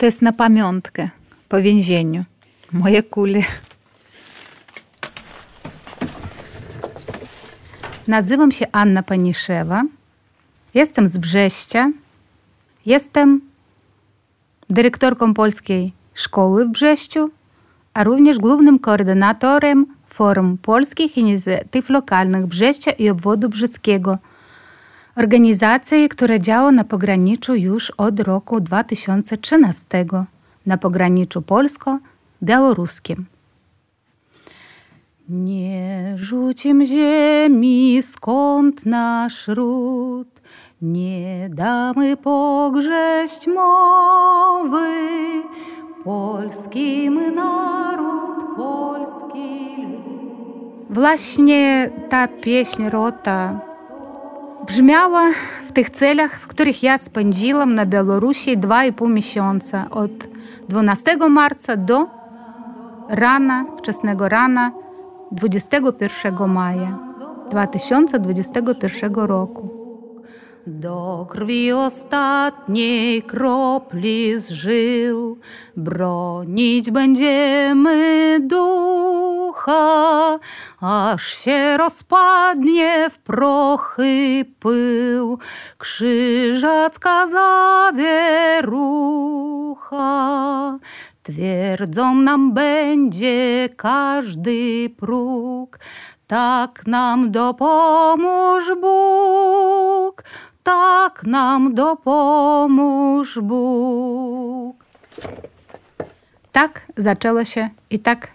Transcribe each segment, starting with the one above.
To jest na pamiątkę po więzieniu. Moje kule. Nazywam się Anna Paniszewa. Jestem z Brześcia. Jestem dyrektorką Polskiej Szkoły w Brześciu, a również głównym koordynatorem Forum Polskich Inicjatyw Lokalnych Brześcia i Obwodu Brzeskiego, organizacji, która działa na pograniczu już od roku 2013, na pograniczu polsko-białoruskim. Nie rzucim ziemi, skąd nasz ród, nie damy pogrześć mowy, polski naród, polski lud. Właśnie ta pieśń Rota brzmiała w tych celach, w których ja spędziłam na Białorusi 2,5 miesiąca, od 12 marca do rana, wczesnego rana 21 maja 2021 roku. Do krwi ostatniej kropli z żył bronić będziemy ducha, aż się rozpadnie w prochy pył krzyżacka zawierucha. Twierdzą nam będzie każdy próg, tak nam dopomóż Bóg, tak nam dopomóż Bóg. Tak zaczęło się i tak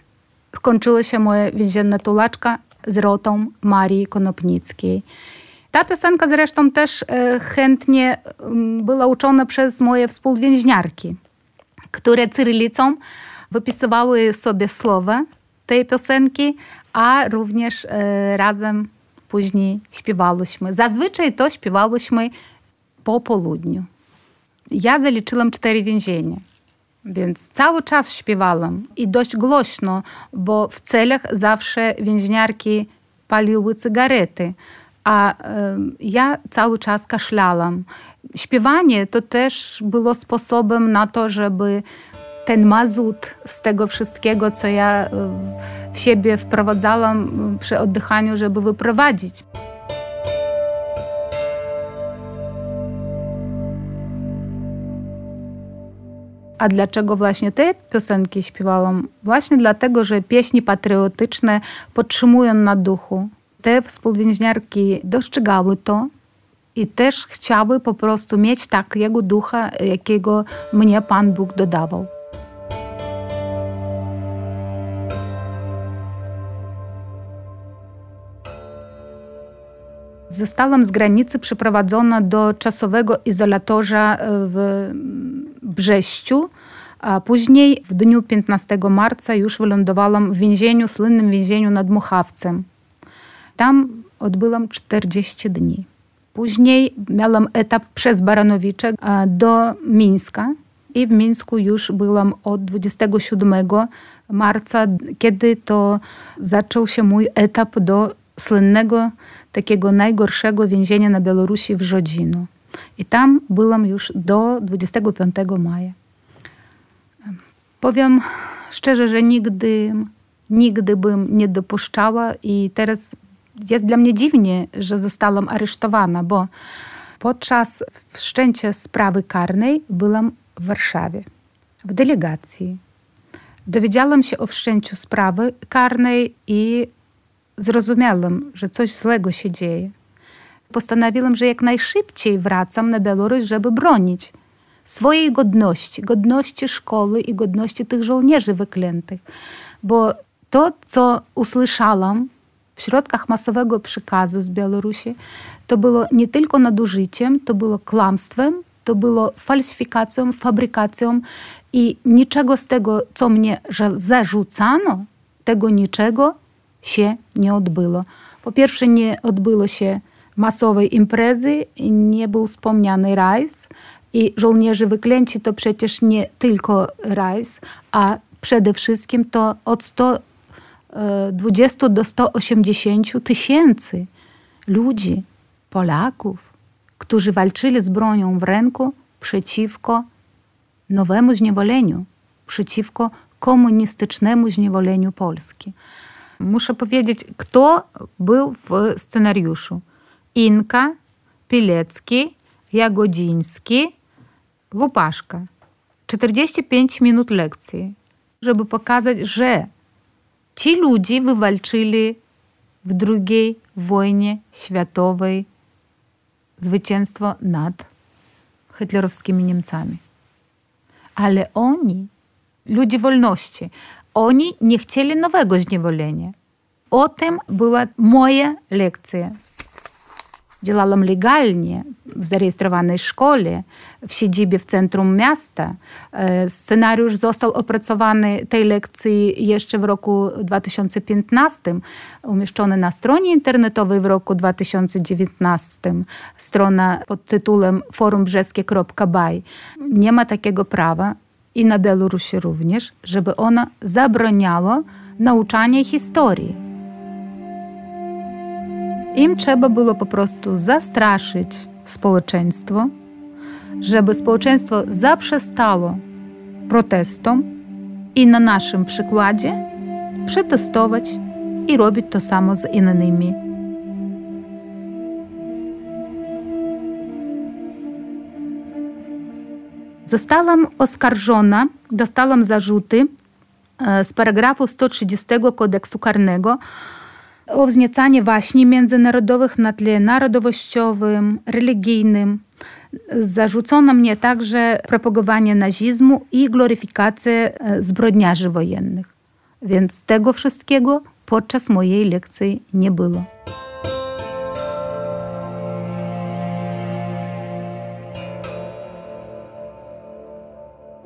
skończyła się moja więzienna tulaczka z Rotą Marii Konopnickiej. Ta piosenka zresztą też chętnie była uczona przez moje współwięźniarki, które cyrylicą wypisywały sobie słowa tej piosenki, a również razem później śpiewałyśmy. Zazwyczaj to śpiewałyśmy po południu. Ja zaliczyłam 4 więzienia, więc cały czas śpiewałam i dość głośno, bo w celach zawsze więźniarki paliły cygarety, a ja cały czas kaszlałam. Śpiewanie to też było sposobem na to, żeby ten mazut z tego wszystkiego, co ja w siebie wprowadzałam przy oddychaniu, żeby wyprowadzić. A dlaczego właśnie te piosenki śpiewałam? Właśnie dlatego, że pieśni patriotyczne podtrzymują na duchu. Te współwięźniarki dostrzegały to i też chciały po prostu mieć takiego ducha, jakiego mnie Pan Bóg dodawał. Zostałam z granicy przeprowadzona do czasowego izolatorza w Brześciu, a później w dniu 15 marca już wylądowałam w więzieniu, słynnym więzieniu nad Muchawcem. Tam odbyłam 40 dni. Później miałam etap przez Baranowicze do Mińska i w Mińsku już byłam od 27 marca, kiedy to zaczął się mój etap do słynnego, takiego najgorszego więzienia na Białorusi w Żodzino. I tam byłam już do 25 maja. Powiem szczerze, że nigdy bym nie dopuszczała i teraz jest dla mnie dziwnie, że zostałam aresztowana, bo podczas wszczęcia sprawy karnej byłam w Warszawie, w delegacji. Dowiedziałam się o wszczęciu sprawy karnej i zrozumiałam, że coś złego się dzieje. Postanowiłam, że jak najszybciej wracam na Białoruś, żeby bronić swojej godności, godności szkoły i godności tych żołnierzy wyklętych. Bo to, co usłyszałam w środkach masowego przekazu z Białorusi, to było nie tylko nadużyciem, to było kłamstwem, to było falsyfikacją, fabrykacją i niczego z tego, co mnie zarzucano, tego niczego się nie odbyło. Po pierwsze, nie odbyło się masowej imprezy, nie był wspomniany Rajs i żołnierze wyklęci to przecież nie tylko Rajs, a przede wszystkim to od 120 do 180 tysięcy ludzi, Polaków, którzy walczyli z bronią w ręku przeciwko nowemu zniewoleniu, przeciwko komunistycznemu zniewoleniu Polski. Muszę powiedzieć, kto był w scenariuszu. Inka, Pilecki, Jagodziński, Łupaszka. 45 minut lekcji, żeby pokazać, że ci ludzie wywalczyli w II wojnie światowej zwycięstwo nad hitlerowskimi Niemcami. Ale oni, ludzie wolności, oni nie chcieli nowego zniewolenia. O tym była moja lekcja. Działałam legalnie w zarejestrowanej szkole, w siedzibie w centrum miasta. Scenariusz został opracowany tej lekcji jeszcze w roku 2015, umieszczony na stronie internetowej w roku 2019. Strona pod tytułem forumbrzeskie.by. Nie ma takiego prawa i na Białorusi również, żeby ona zabraniała nauczania historii. Im trzeba było po prostu zastraszyć społeczeństwo, żeby społeczeństwo zaprzestało protestom i na naszym przykładzie przetestować i robić to samo z innymi. Zostałam oskarżona, dostałam zarzuty z paragrafu 130 Kodeksu Karnego o wzniecanie waśni międzynarodowych na tle narodowościowym, religijnym. Zarzucono mnie także propagowanie nazizmu i gloryfikację zbrodniarzy wojennych. Więc tego wszystkiego podczas mojej lekcji nie było.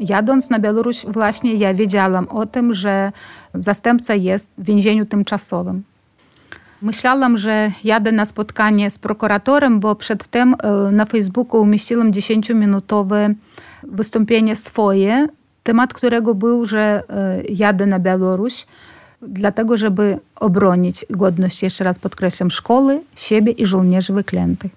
Jadąc na Białoruś właśnie ja wiedziałam o tym, że zastępca jest w więzieniu tymczasowym. Myślałam, że jadę na spotkanie z prokuratorem, bo przedtem na Facebooku umieściłam 10-minutowe wystąpienie swoje, temat którego był, że jadę na Białoruś, dlatego żeby obronić godność, jeszcze raz podkreślam, szkoły, siebie i żołnierzy wyklętych.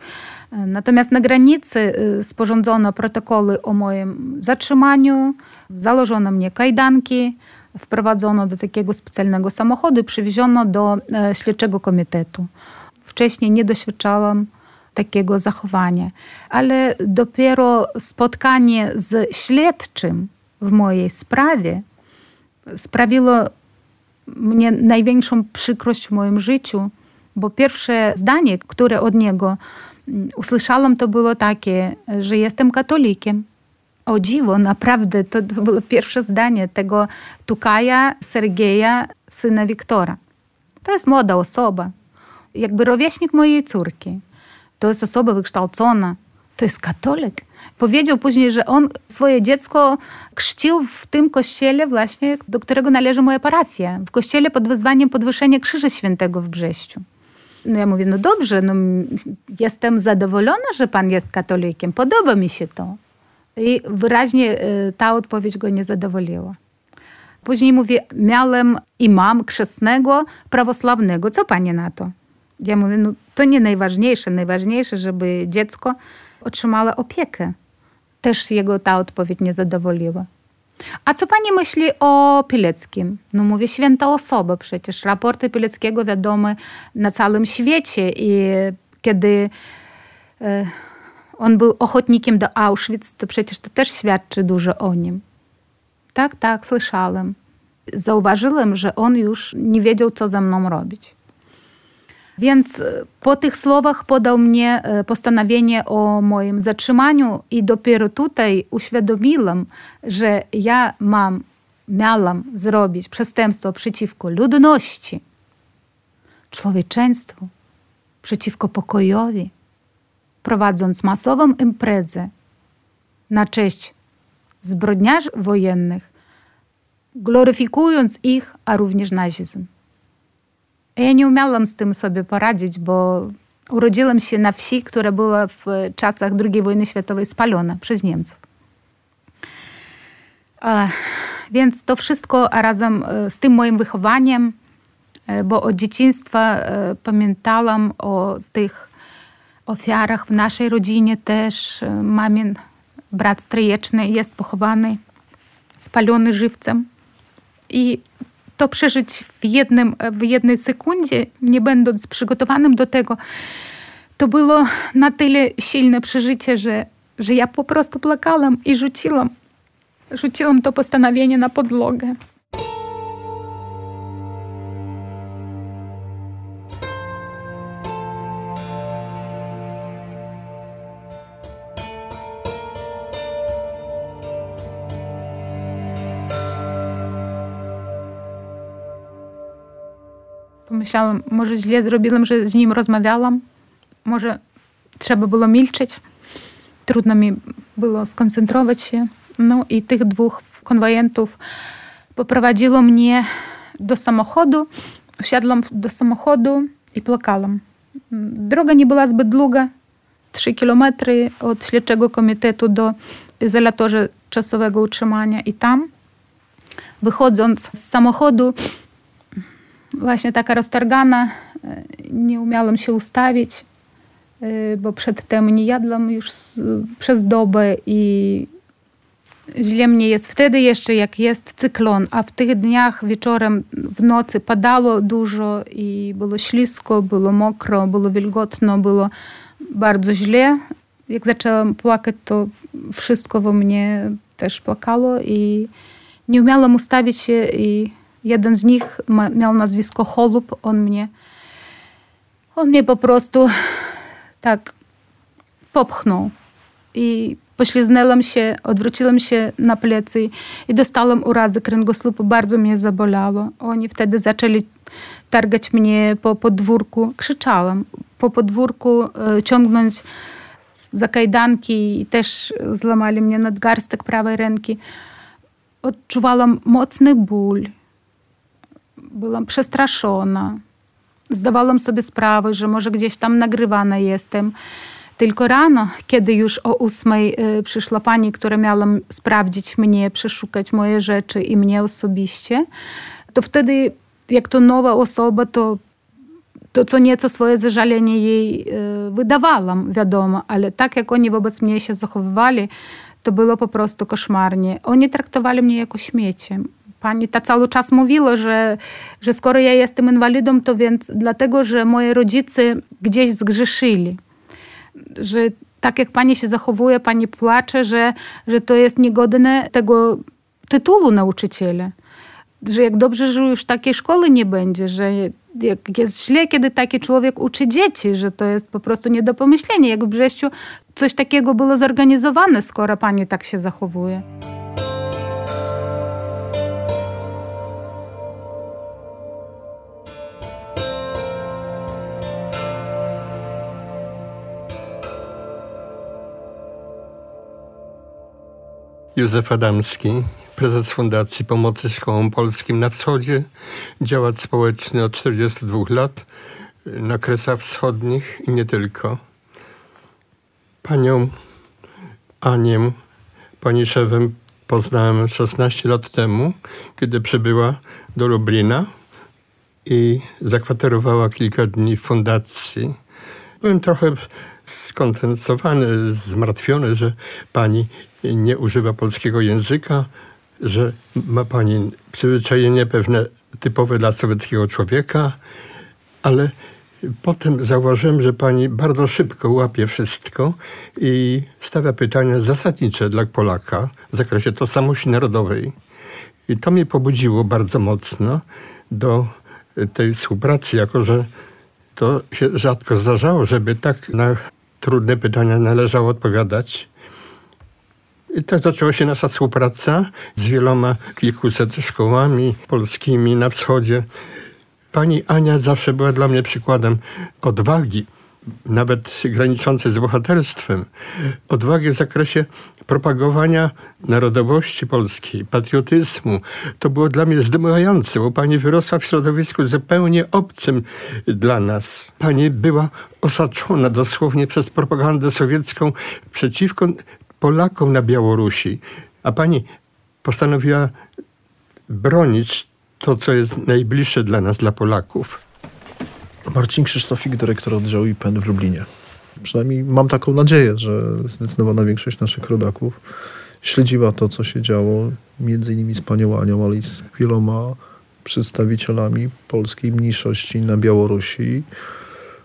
Natomiast na granicy sporządzono protokoły o moim zatrzymaniu, założono mnie kajdanki, wprowadzono do takiego specjalnego samochodu, przywieziono do śledczego komitetu. Wcześniej nie doświadczałam takiego zachowania, ale dopiero spotkanie z śledczym w mojej sprawie sprawiło mnie największą przykrość w moim życiu, bo pierwsze zdanie, które od niego usłyszałam, to było takie, że jestem katolikiem. O dziwo, naprawdę, to było pierwsze zdanie tego Tukaja, Sergeja, syna Wiktora. To jest młoda osoba, jakby rówieśnik mojej córki. To jest osoba wykształcona, to jest katolik. Powiedział później, że on swoje dziecko chrzcił w tym kościele właśnie, do którego należy moja parafia. W kościele pod wezwaniem podwyższenia Krzyża Świętego w Brześciu. No ja mówię, no dobrze, no, jestem zadowolona, że pan jest katolikiem, podoba mi się to. I wyraźnie ta odpowiedź go nie zadowoliła. Później mówi, miałem i mam chrzestnego prawosławnego. Co pani na to? Ja mówię, no to nie najważniejsze. Najważniejsze, żeby dziecko otrzymało opiekę. Też jego ta odpowiedź nie zadowoliła. A co pani myśli o Pileckim? No mówię, święta osoba przecież. Raporty Pileckiego wiadome na całym świecie. I kiedy... on był ochotnikiem do Auschwitz, to przecież to też świadczy dużo o nim. Tak, tak, słyszałem. Zauważyłem, że on już nie wiedział, co ze mną robić. Więc po tych słowach podał mnie postanowienie o moim zatrzymaniu i dopiero tutaj uświadomiłam, że ja miałam zrobić przestępstwo przeciwko ludności, człowieczeństwu, przeciwko pokojowi, prowadząc masową imprezę na cześć zbrodniarzy wojennych, gloryfikując ich, a również nazizm. Ja nie umiałam z tym sobie poradzić, bo urodziłam się na wsi, która była w czasach II wojny światowej spalona przez Niemców. Więc to wszystko, a razem z tym moim wychowaniem, bo od dzieciństwa pamiętałam o tych ofiarach w naszej rodzinie też, mamin brat stryjeczny jest pochowany, spalony żywcem. I to przeżyć w jednej sekundzie, nie będąc przygotowanym do tego, to było na tyle silne przeżycie, że ja po prostu płakałam i rzuciłam to postanowienie na podłogę. Pomyślałam, może źle zrobiłam, że z nim rozmawiałam. Może trzeba było milczeć. Trudno mi było skoncentrować się. No i tych dwóch konwojentów poprowadziło mnie do samochodu. Usiadłam do samochodu i płakałam. Droga nie była zbyt długa. 3 kilometry od śledczego komitetu do izolatora czasowego utrzymania. I tam, wychodząc z samochodu, właśnie taka roztargana, nie umiałam się ustawić, bo przedtem nie jadłam już przez dobę i źle mnie jest wtedy jeszcze, jak jest cyklon, a w tych dniach wieczorem, w nocy padało dużo i było ślisko, było mokro, było wilgotno, było bardzo źle. Jak zaczęłam płakać, to wszystko we mnie też płakało i nie umiałam ustawić się i jeden z nich miał nazwisko Cholub. On mnie po prostu tak popchnął. I poślizgnęłam się, odwróciłam się na plecy i dostałam urazy kręgosłupu. Bardzo mnie zabolało. Oni wtedy zaczęli targać mnie po podwórku. Krzyczałam. Po podwórku ciągnąć za kajdanki i też złamali mnie nadgarstek prawej ręki. Odczuwałam mocny ból. Byłam przestraszona. Zdawałam sobie sprawę, że może gdzieś tam nagrywana jestem. Tylko rano, kiedy już o 8:00 przyszła pani, która miała sprawdzić mnie, przeszukać moje rzeczy i mnie osobiście, to wtedy, jak to nowa osoba, to co nieco swoje zażalenie jej wydawałam, wiadomo. Ale tak jak oni wobec mnie się zachowywali, to było po prostu koszmarnie. Oni traktowali mnie jako śmiecie. Pani ta cały czas mówiła, że skoro ja jestem inwalidą, to więc dlatego, że moi rodzice gdzieś zgrzeszyli. Że tak jak pani się zachowuje, pani płacze, że to jest niegodne tego tytułu nauczyciela. Że jak dobrze, że już takiej szkoły nie będzie, że jak jest źle, kiedy taki człowiek uczy dzieci, że to jest po prostu nie do pomyślenia. Jak w Brześciu coś takiego było zorganizowane, skoro pani tak się zachowuje. Józef Adamski, prezes Fundacji Pomocy Szkołom Polskim na Wschodzie, działacz społeczny od 42 lat na Kresach Wschodnich i nie tylko. Panią Anię Paniszewę poznałem 16 lat temu, kiedy przybyła do Lublina i zakwaterowała kilka dni w fundacji. Byłem trochę skontensowany, zmartwiony, że pani nie używa polskiego języka, że ma pani przyzwyczajenie pewne typowe dla sowieckiego człowieka, ale potem zauważyłem, że pani bardzo szybko łapie wszystko i stawia pytania zasadnicze dla Polaka w zakresie tożsamości narodowej. I to mnie pobudziło bardzo mocno do tej współpracy, jako że to się rzadko zdarzało, żeby tak na trudne pytania należało odpowiadać. I tak zaczęła się nasza współpraca z kilkuset szkołami polskimi na wschodzie. Pani Ania zawsze była dla mnie przykładem odwagi, nawet graniczącej z bohaterstwem. Odwagi w zakresie propagowania narodowości polskiej, patriotyzmu. To było dla mnie zdumywające, bo pani wyrosła w środowisku zupełnie obcym dla nas. Pani była osaczona dosłownie przez propagandę sowiecką przeciwko Polakom na Białorusi, a pani postanowiła bronić to, co jest najbliższe dla nas, dla Polaków. Marcin Krzysztofik, dyrektor oddziału IPN w Lublinie. Przynajmniej mam taką nadzieję, że zdecydowana większość naszych rodaków śledziła to, co się działo, między innymi z panią Anią, ale i z wieloma przedstawicielami polskiej mniejszości na Białorusi.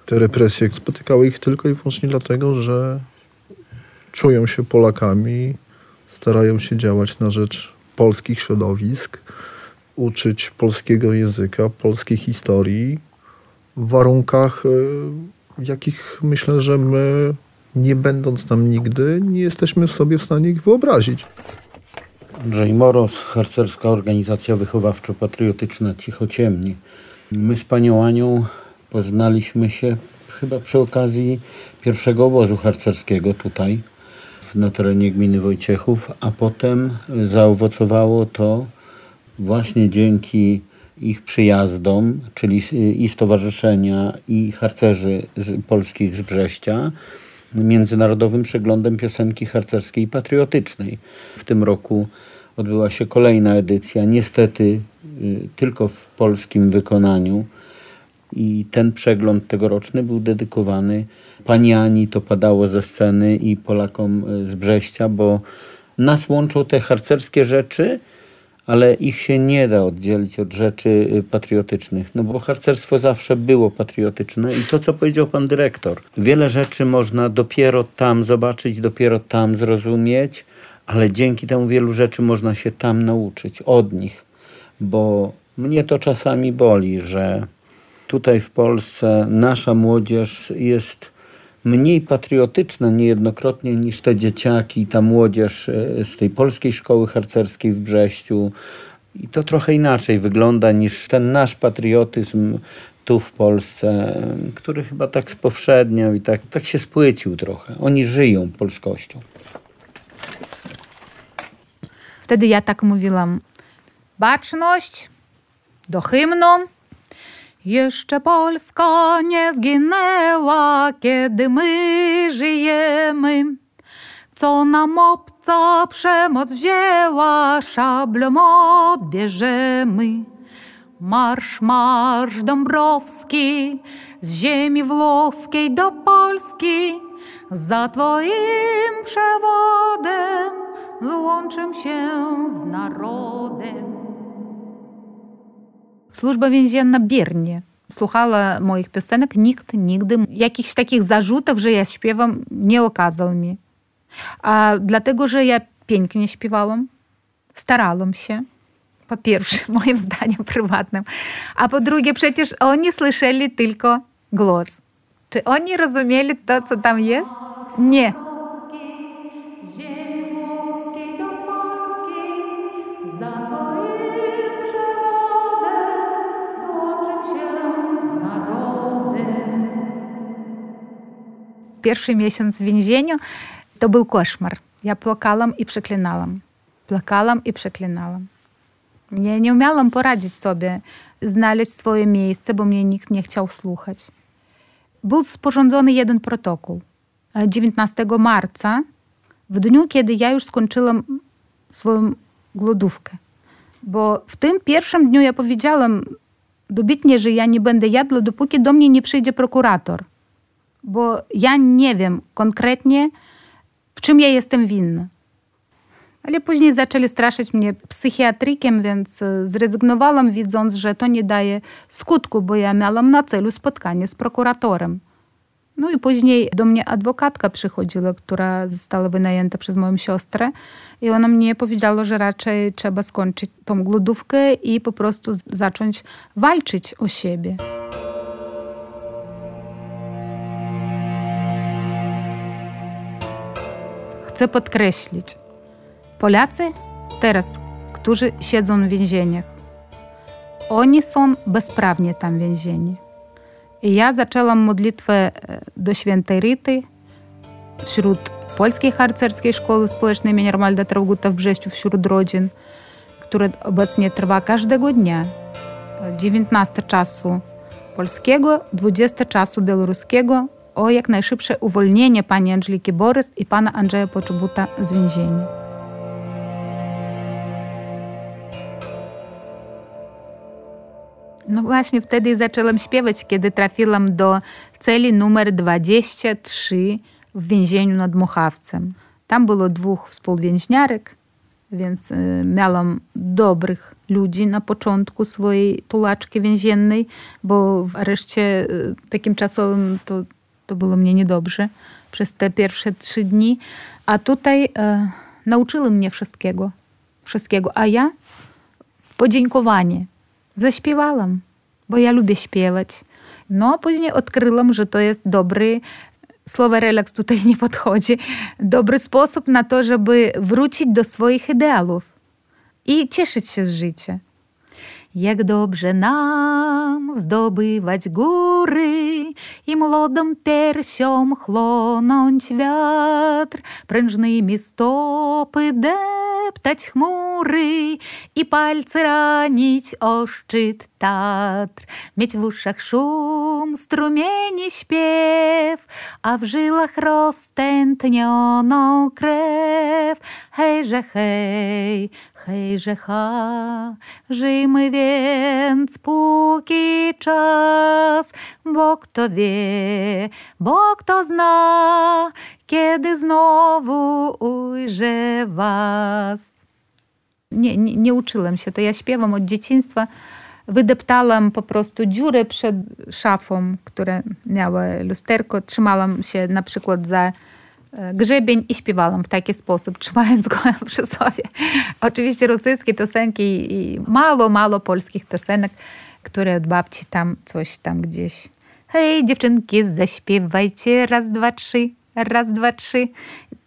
Te represje spotykały ich tylko i wyłącznie dlatego, że czują się Polakami, starają się działać na rzecz polskich środowisk, uczyć polskiego języka, polskiej historii w warunkach, jakich myślę, że my, nie będąc tam nigdy, nie jesteśmy w sobie w stanie ich wyobrazić. Andrzej Moros, Harcerska Organizacja Wychowawczo-Patriotyczna Cichociemni. My z panią Anią poznaliśmy się chyba przy okazji pierwszego obozu harcerskiego tutaj, na terenie gminy Wojciechów, a potem zaowocowało to właśnie dzięki ich przyjazdom, czyli i stowarzyszenia, i harcerzy polskich z Brześcia, międzynarodowym przeglądem piosenki harcerskiej i patriotycznej. W tym roku odbyła się kolejna edycja, niestety tylko w polskim wykonaniu. I ten przegląd tegoroczny był dedykowany pani Ani, to padało ze sceny, i Polakom z Brześcia, bo nas łączą te harcerskie rzeczy, ale ich się nie da oddzielić od rzeczy patriotycznych, no bo harcerstwo zawsze było patriotyczne i to, co powiedział pan dyrektor. Wiele rzeczy można dopiero tam zobaczyć, dopiero tam zrozumieć, ale dzięki temu wielu rzeczy można się tam nauczyć, od nich, bo mnie to czasami boli, że tutaj w Polsce nasza młodzież jest mniej patriotyczna niejednokrotnie niż te dzieciaki, ta młodzież z tej polskiej szkoły harcerskiej w Brześciu. I to trochę inaczej wygląda niż ten nasz patriotyzm tu w Polsce, który chyba tak spowszedniał i tak się spłycił trochę. Oni żyją polskością. Wtedy ja tak mówiłam: baczność, do hymnu. Jeszcze Polska nie zginęła, kiedy my żyjemy. Co nam obca przemoc wzięła, szablą odbierzemy. Marsz, marsz Dąbrowski, z ziemi włoskiej do Polski. Za twoim przewodem złączym się z narodem. Służba więzienna biernie słuchała moich piosenek. Nikt nigdy jakichś takich zarzutów, że ja śpiewam, nie okazał mi. A dlatego, że ja pięknie śpiewałam, starałam się. Po pierwsze, moim zdaniem prywatnym. A po drugie, przecież oni słyszeli tylko głos. Czy oni rozumieli to, co tam jest? Nie. Pierwszy miesiąc w więzieniu to był koszmar. Ja płakałam i przeklinałam. Płakałam i przeklinałam. Ja nie umiałam poradzić sobie, znaleźć swoje miejsce, bo mnie nikt nie chciał słuchać. Był sporządzony jeden protokół. 19 marca, w dniu, kiedy ja już skończyłam swoją głodówkę. Bo w tym pierwszym dniu ja powiedziałam dobitnie, że ja nie będę jadła, dopóki do mnie nie przyjdzie prokurator. Bo ja nie wiem konkretnie, w czym ja jestem winna. Ale później zaczęli straszyć mnie psychiatrykiem, więc zrezygnowałam, widząc, że to nie daje skutku, bo ja miałam na celu spotkanie z prokuratorem. No i później do mnie adwokatka przychodziła, która została wynajęta przez moją siostrę, i ona mnie powiedziała, że raczej trzeba skończyć tą głodówkę i po prostu zacząć walczyć o siebie. Chcę podkreślić, Polacy teraz, którzy siedzą w więzieniach, oni są bezprawnie tam więzieni. I ja zaczęłam modlitwę do świętej Ryty wśród Polskiej Harcerskiej Szkoły Społecznej im. Romualda Traugutta w Brześciu, wśród rodzin, która obecnie trwa każdego dnia. 19 czasu polskiego, 20 czasu białoruskiego, o jak najszybsze uwolnienie pani Angeliki Borys i pana Andrzeja Poczobuta z więzienia. No właśnie wtedy zaczęłam śpiewać, kiedy trafiłam do celi numer 23 w więzieniu nad Muchawcem. Tam było 2 współwięźniarek, więc miałam dobrych ludzi na początku swojej tułaczki więziennej, bo w areszcie takim czasowym to było mnie niedobrze przez te pierwsze 3 dni. A tutaj nauczyły mnie wszystkiego. Wszystkiego. A ja podziękowanie zaśpiewałam, bo ja lubię śpiewać. No a później odkryłam, że to jest dobry, słowo relaks tutaj nie podchodzi, dobry sposób na to, żeby wrócić do swoich ideałów i cieszyć się z życia. Jak dobrze nam zdobywać góry i młodą piersią chłonąć wiatr, prężnymi stopy deptać chmury i palce ranić o szczyt Tatr. Mieć w uszach szum strumieni śpiew, a w żyłach roztętnioną krew. Hejże hej, hejże ha, żyjmy więc póki czas, bo kto wie, bo kto zna, kiedy znowu ujrzę was. Nie uczyłam się, to ja śpiewam od dzieciństwa. Wydeptałam po prostu dziurę przed szafą, która miała lusterko. Trzymałam się na przykład za grzebień i śpiewałam w taki sposób, trzymając go przy sobie. Oczywiście rosyjskie piosenki i mało polskich piosenek, które od babci tam coś tam gdzieś. Hej dziewczynki, zaśpiewajcie, raz, dwa, trzy, raz, dwa, trzy.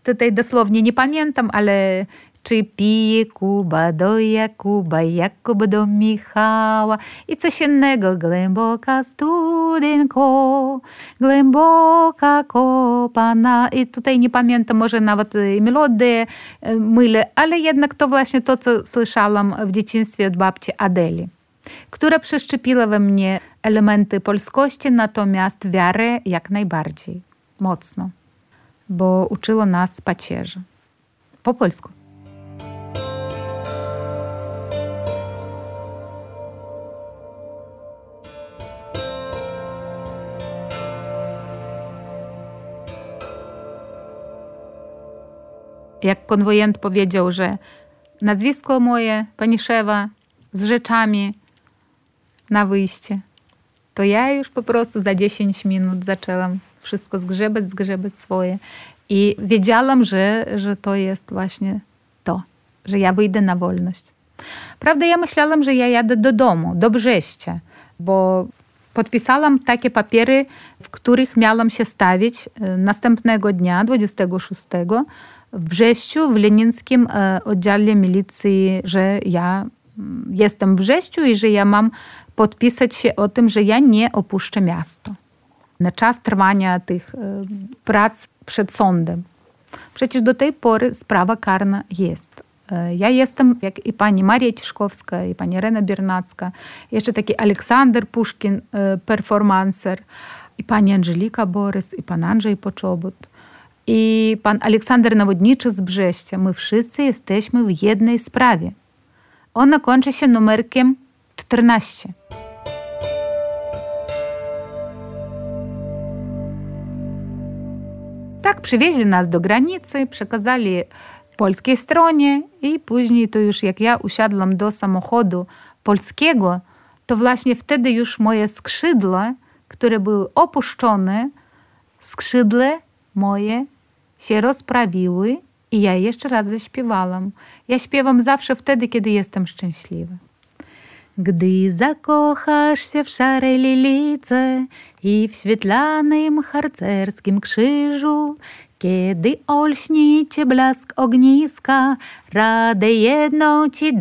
Tutaj dosłownie nie pamiętam, ale... Czy pije Kuba do Jakuba, Jakub do Michała i coś innego. Głęboka studenko, głęboka kopana. I tutaj nie pamiętam, może nawet melodię mylę, ale jednak to właśnie to, co słyszałam w dzieciństwie od babci Adeli, która przeszczepiła we mnie elementy polskości, natomiast wiarę jak najbardziej mocno, bo uczyła nas pacierzy po polsku. Jak konwojent powiedział, że nazwisko moje, Paniszewa, z rzeczami na wyjście, to ja już po prostu za 10 minut zaczęłam wszystko zgrzebać swoje. I wiedziałam, że to jest właśnie to, że ja wyjdę na wolność. Prawda, ja myślałam, że ja jadę do domu, do Brześcia, bo podpisałam takie papiery, w których miałam się stawić następnego dnia, 26, w Brześciu, w lenińskim oddziale milicji, że ja jestem w Brześciu i że ja mam podpisać się o tym, że ja nie opuszczę miasto na czas trwania tych prac przed sądem. Przecież do tej pory sprawa karna jest. Ja jestem, jak i pani Maria Ciszkowska, i pani Irena Biernacka, jeszcze taki Aleksander Puszkin, performancer, i pani Angelika Borys, i pan Andrzej Poczobut, i pan Aleksander Nowodniczy z Brześcia. My wszyscy jesteśmy w jednej sprawie. Ona kończy się numerkiem 14. Tak, przywieźli nas do granicy, przekazali polskiej stronie i później to już jak ja usiadłam do samochodu polskiego, to właśnie wtedy już moje skrzydła, które były opuszczone, skrzydle moje się rozprawiły i ja jeszcze raz zaśpiewałam. Ja śpiewam zawsze wtedy, kiedy jestem szczęśliwa. Gdy zakochasz się w szarej lilice i w świetlanym harcerskim krzyżu, kiedy olśni cię blask ogniska, radę jedną ci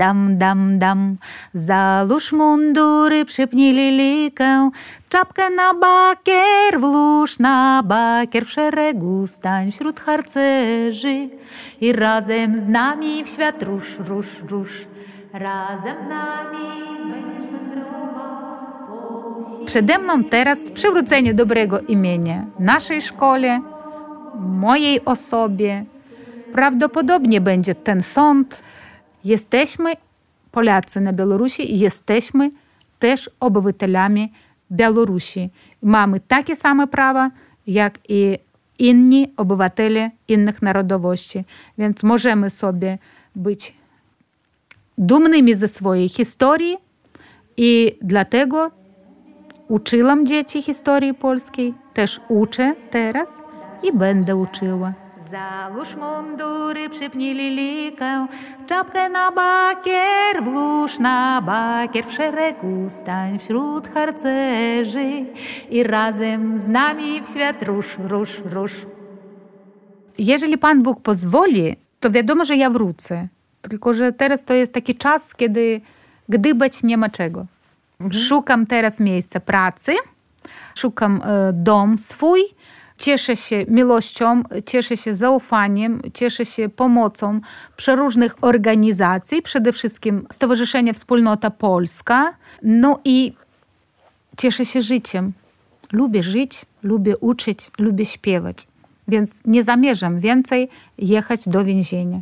dam. Zalóż mundury, przypnij lilikę, czapkę na bakier, włóż na bakier. W szeregu stań wśród harcerzy i razem z nami w świat rusz. Razem z nami będziesz wędrował. Przede mną teraz przywrócenie dobrego imienia naszej szkole, mojej osobie. Prawdopodobnie będzie ten sąd. Jesteśmy Polacy na Białorusi i jesteśmy też obywatelami Białorusi. Mamy takie same prawa, jak i inni obywatele innych narodowości. Więc możemy sobie być dumnymi ze swojej historii i dlatego uczyłam dzieci historii polskiej, też uczę teraz i będę uczyła. Załóż mundury, przypnij lilikę, czapkę na bakier, włóż na bakier, w szeregu stań wśród harcerzy i razem z nami w świat rusz, rusz, rusz. Jeżeli Pan Bóg pozwoli, to wiadomo, że ja wrócę. Tylko że teraz to jest taki czas, kiedy gdybać nie ma czego. Szukam teraz miejsca pracy, szukam dom swój. Cieszę się miłością, cieszę się zaufaniem, cieszę się pomocą przeróżnych organizacji, przede wszystkim Stowarzyszenia Wspólnota Polska. No i cieszę się życiem. Lubię żyć, lubię uczyć, lubię śpiewać. Więc nie zamierzam więcej jechać do więzienia.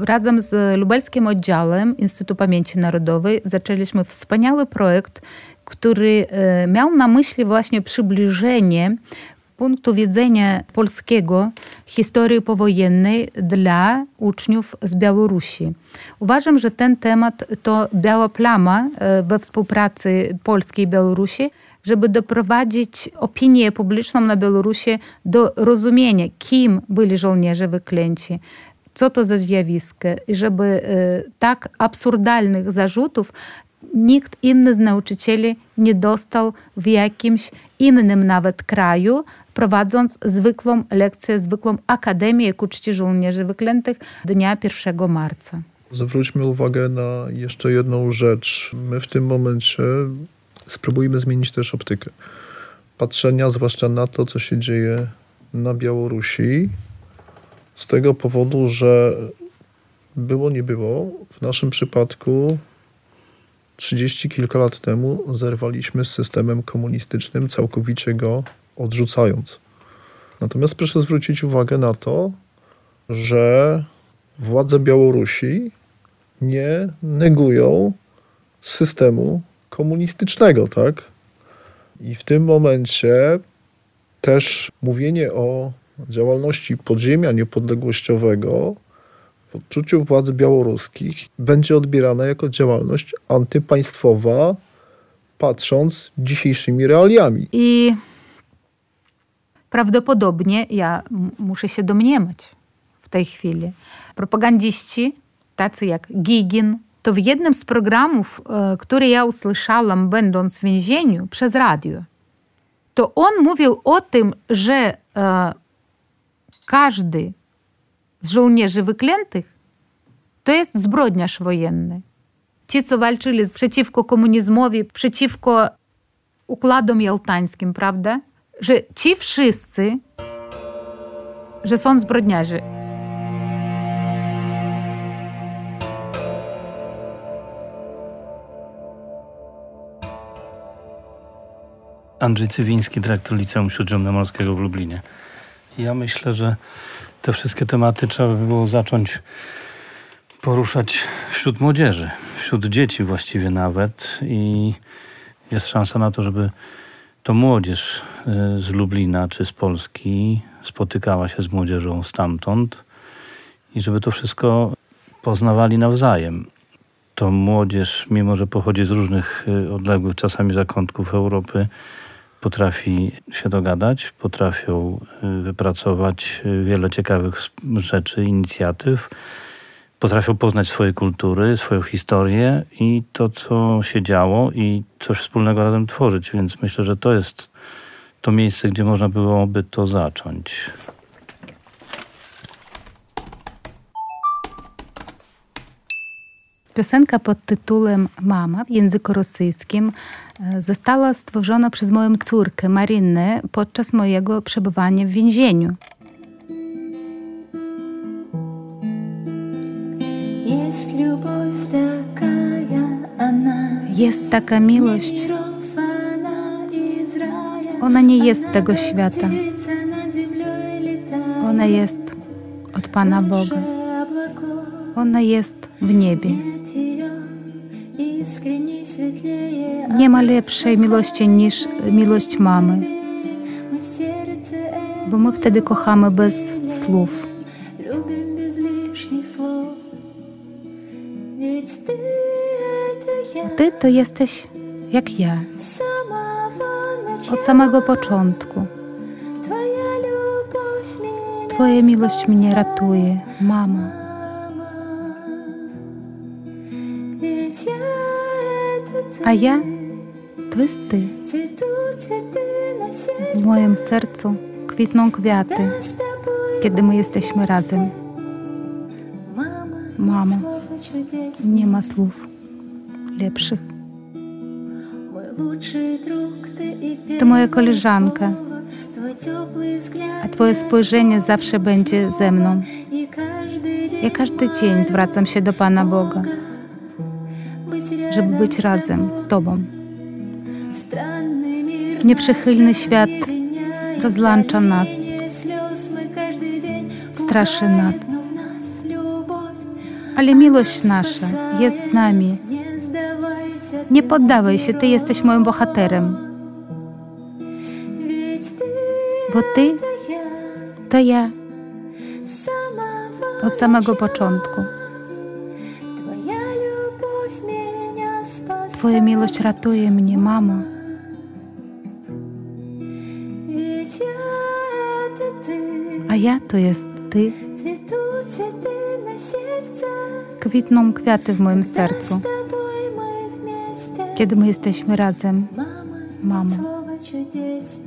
Razem z lubelskim oddziałem Instytutu Pamięci Narodowej zaczęliśmy wspaniały projekt, który miał na myśli właśnie przybliżenie punktu widzenia polskiego historii powojennej dla uczniów z Białorusi. Uważam, że ten temat to biała plama we współpracy Polski i Białorusi, żeby doprowadzić opinię publiczną na Białorusi do rozumienia, kim byli żołnierze wyklęci, co to za zjawisko i żeby tak absurdalnych zarzutów nikt inny z nauczycieli nie dostał w jakimś innym nawet kraju, prowadząc zwykłą lekcję, zwykłą Akademię Ku Czci Żołnierzy Wyklętych dnia 1 marca. Zwróćmy uwagę na jeszcze jedną rzecz. My w tym momencie spróbujemy zmienić też optykę patrzenia, zwłaszcza na to, co się dzieje na Białorusi, z tego powodu, że było nie było. W naszym przypadku 30 kilka lat temu zerwaliśmy z systemem komunistycznym, całkowicie go odrzucając. Natomiast proszę zwrócić uwagę na to, że władze Białorusi nie negują systemu komunistycznego, tak? I w tym momencie też mówienie o działalności podziemia niepodległościowego w odczuciu władz białoruskich będzie odbierana jako działalność antypaństwowa, patrząc dzisiejszymi realiami. I prawdopodobnie, ja muszę się domniemać w tej chwili, propagandziści, tacy jak Gigin, to w jednym z programów, który ja usłyszałam będąc w więzieniu przez radio, to on mówił o tym, że każdy z żołnierzy wyklętych to jest zbrodniarz wojenny. Ci, co walczyli przeciwko komunizmowi, przeciwko układom jaltańskim, prawda? Że ci wszyscy, że są zbrodniarzy. Andrzej Cywiński, dyrektor Liceum Śródziemnomorskiego w Lublinie. Ja myślę, że te wszystkie tematy trzeba by było zacząć poruszać wśród młodzieży, wśród dzieci właściwie nawet i jest szansa na to, żeby to młodzież z Lublina czy z Polski spotykała się z młodzieżą stamtąd i żeby to wszystko poznawali nawzajem. To młodzież, mimo że pochodzi z różnych odległych czasami zakątków Europy, potrafi się dogadać, potrafią wypracować wiele ciekawych rzeczy, inicjatyw, potrafią poznać swoje kultury, swoją historię i to, co się działo i coś wspólnego razem tworzyć. Więc myślę, że to jest to miejsce, gdzie można byłoby to zacząć. Piosenka pod tytułem Mama w języku rosyjskim została stworzona przez moją córkę Marinę podczas mojego przebywania w więzieniu. Jest taka miłość. Ona nie jest z tego świata. Ona jest od Pana Boga. Ona jest w niebie. Nie ma lepszej miłości niż miłość mamy, bo my wtedy kochamy bez słów. Ty to jesteś jak ja, od samego początku. Twoja miłość mnie ratuje, mamo. A ja to jest Ty. W moim sercu kwitną kwiaty, kiedy my jesteśmy razem. Mamo, nie ma słów lepszych. To moja koleżanka, a Twoje spojrzenie zawsze będzie ze mną. Ja każdy dzień zwracam się do Pana Boga, żeby być razem z Tobą. Nieprzychylny świat rozłącza nas, straszy nas, ale miłość nasza jest z nami. Nie poddawaj się, Ty jesteś moim bohaterem. Bo Ty to ja od samego początku. Twoja miłość ratuje mnie, mamo. A ja to jest Ty. Kwitną kwiaty w moim sercu, kiedy my jesteśmy razem, mamo.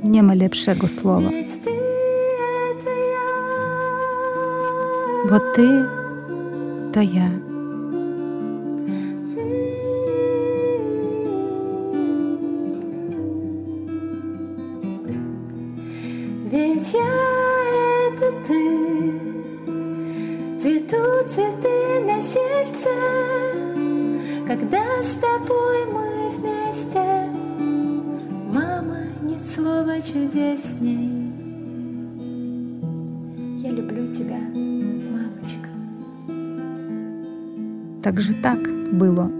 Nie ma lepszego słowa. Bo Ty to ja. Także tak było.